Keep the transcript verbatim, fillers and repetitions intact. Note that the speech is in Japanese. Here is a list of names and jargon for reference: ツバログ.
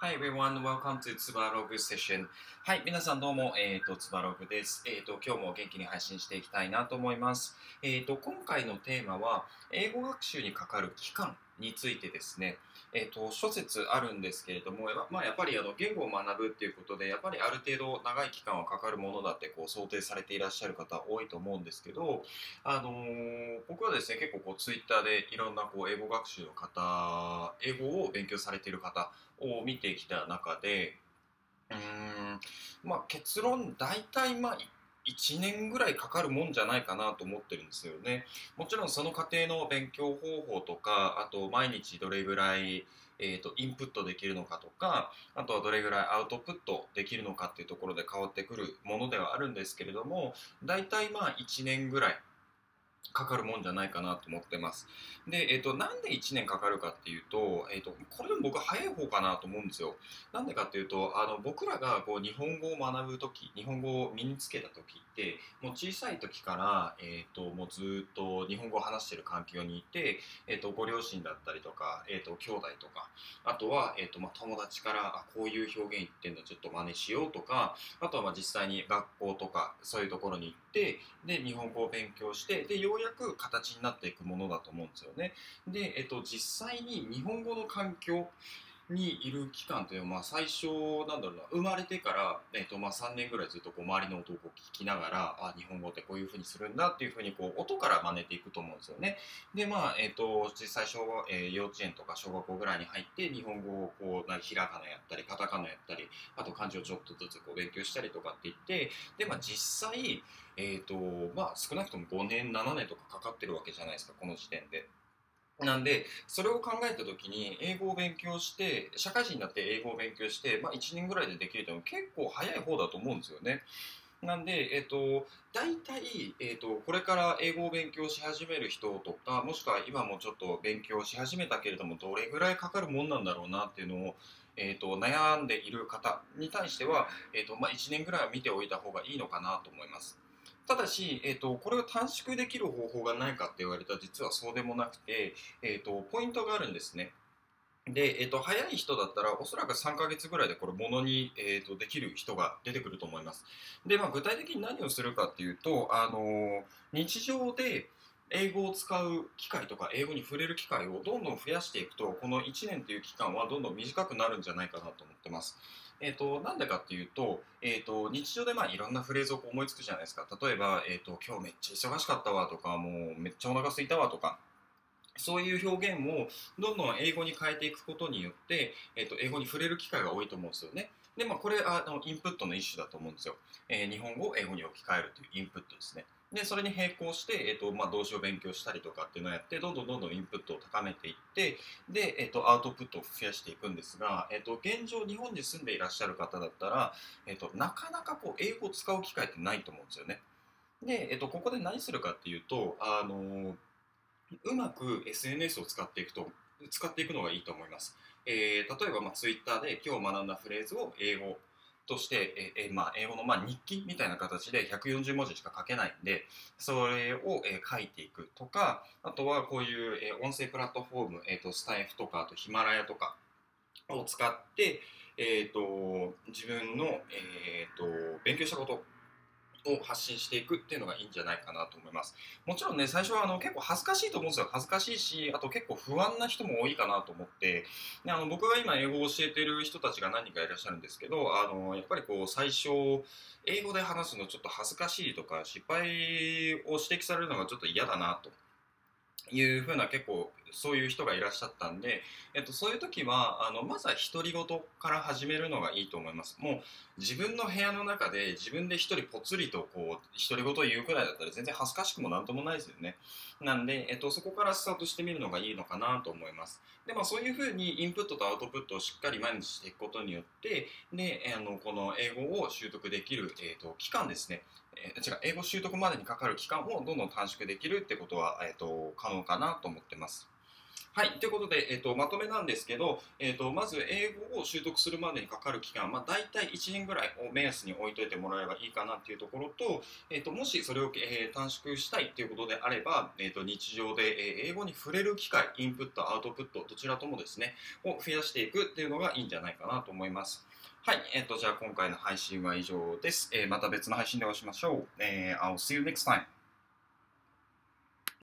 Hi everyone, welcome to ツバログ session. はい、皆さんどうも、えーと、ツバログです。えーと、今日も元気に配信していきたいなと思います。えーと、今回のテーマは、英語学習にかかる期間についてですね、えーと、諸説あるんですけれども、まあ、やっぱりあの言語を学ぶっていうことで、やっぱりある程度長い期間はかかるものだってこう想定されていらっしゃる方多いと思うんですけど、あのー、僕はですね、結構こうツイッターでいろんなこう英語学習の方、英語を勉強されている方を見てきた中で、うーん、まあ、結論大体まあいちねんぐらいかかるもんじゃないかなと思ってるんですよね。もちろんその過程の勉強方法とか、あと毎日どれぐらい、えーと、インプットできるのかとか、あとはどれぐらいアウトプットできるのかっていうところで変わってくるものではあるんですけれども、大体まあいちねんぐらいかかるもんじゃないかなと思ってます。で、えーと、なんでいちねんかかるかっていうと、えーと、これでも僕は早い方かなと思うんですよ。なんでかっていうと、あの僕らがこう日本語を学ぶとき、日本語を身につけたときって、もう小さいときから、えーと、もうずっと日本語を話している環境にいて、えーと、ご両親だったりとか、えーと、兄弟とか、あとは、えーとまあ、友達から、あ、こういう表現言ってんだ、ちょっと真似しようとか、あとはまあ実際に学校とか、そういうところに行って、で、日本語を勉強して、で、ようようやく形になっていくものだと思うんですよね。で、えっと、実際に日本語の環境にいる期間というのは、まあ、最初なんだろうな、生まれてから、えっとまあ、さんねんぐらいずっとこう周りの音をこう聞きながら、あ、日本語ってこういう風にするんだっていう風にこう音から真似ていくと思うんですよね。で、まあえっと、実際小学、えー、幼稚園とか小学校ぐらいに入って日本語をこうひらがなやったりカタカナやったり、あと漢字をちょっとずつこう勉強したりとかって言って、で、まあ、実際、えーとまあ、少なくともごねんななねんとかかかってるわけじゃないですか、この時点で。なんで、それを考えたときに、英語を勉強して、社会人になって英語を勉強して、まあ、いちねんぐらいでできるというのは結構早い方だと思うんですよね。なんで、えっと、大体、えっと、これから英語を勉強し始める人とか、もしくは今もちょっと勉強し始めたけれども、どれぐらいかかるもんなんだろうなっていうのを、えっと、悩んでいる方に対しては、えっと、まあ、いちねんぐらいは見ておいた方がいいのかなと思います。ただし、えーと、これを短縮できる方法がないかって言われたら、実はそうでもなくて、えーと、ポイントがあるんですね。で、えーと、早い人だったら、おそらくさんかげつぐらいでこれ、ものに、えーと、できる人が出てくると思います。で、まあ、具体的に何をするかっていうと、あのー、日常で英語を使う機会とか、英語に触れる機会をどんどん増やしていくと、このいちねんという期間はどんどん短くなるんじゃないかなと思ってます。えーと、なんでかっていうと、えーと、日常でまあいろんなフレーズを思いつくじゃないですか。例えば、えーと、今日めっちゃ忙しかったわとか、もうめっちゃお腹空いたわとか、そういう表現をどんどん英語に変えていくことによって、えーと、英語に触れる機会が多いと思うんですよね。で、まあ、これあのインプットの一種だと思うんですよ。えー、日本語を英語に置き換えるというインプットですね。で、それに並行して、えっと、まあ、動詞を勉強したりとかっていうのをやって、どんどんどんどんインプットを高めていって、で、えっと、アウトプットを増やしていくんですが、えっと、現状、日本に住んでいらっしゃる方だったら、えっと、なかなかこう、英語を使う機会ってないと思うんですよね。で、えっと、ここで何するかっていうと、あの、うまく エスエヌエス を使っていくと、使っていくのがいいと思います。えー、例えば、まあ、Twitter で今日学んだフレーズを英語、として、えまあ、英語のまあ日記みたいな形でひゃくよんじゅうもじしか書けないんで、それをえ書いていくとか、あとはこういうえ音声プラットフォーム、えー、とスタイフとか、あとヒマラヤとかを使って、えー、と自分の、えー、と勉強したことを発信していくっていうのがいいんじゃないかなと思います。もちろんね、最初はあの結構恥ずかしいと思うんですよ。恥ずかしいし、あと結構不安な人も多いかなと思って、で、あの僕が今英語を教えている人たちが何人かいらっしゃるんですけど、あのやっぱりこう最初英語で話すのちょっと恥ずかしいとか、失敗を指摘されるのがちょっと嫌だなと。いうふうな結構そういう人がいらっしゃったんで、えっと、そういう時はあのまずは独り言から始めるのがいいと思います。もう自分の部屋の中で自分で一人ぽつりとこう独り言を言うくらいだったら全然恥ずかしくもなんともないですよね。なんで、えっと、そこからスタートしてみるのがいいのかなと思います。で、まあ、そういうふうにインプットとアウトプットをしっかり毎日していくことによってであのこの英語を習得できる、えっと、期間ですね、違う、英語習得までにかかる期間をどんどん短縮できるってことは、えーと、可能かなと思ってます。はい、ということで、えーと、まとめなんですけど、えーと、まず英語を習得するまでにかかる期間、まあ、大体いちねんぐらいを目安に置いといてもらえばいいかなというところと、えーと、もしそれを、えー、短縮したいということであれば、えーと、日常で、えー、英語に触れる機会、インプット、アウトプット、どちらともですね、を増やしていくというのがいいんじゃないかなと思います。はい、えーと、じゃあ今回の配信は以上です。えー、また別の配信でお会いしましょう。えー、I'll see you next time.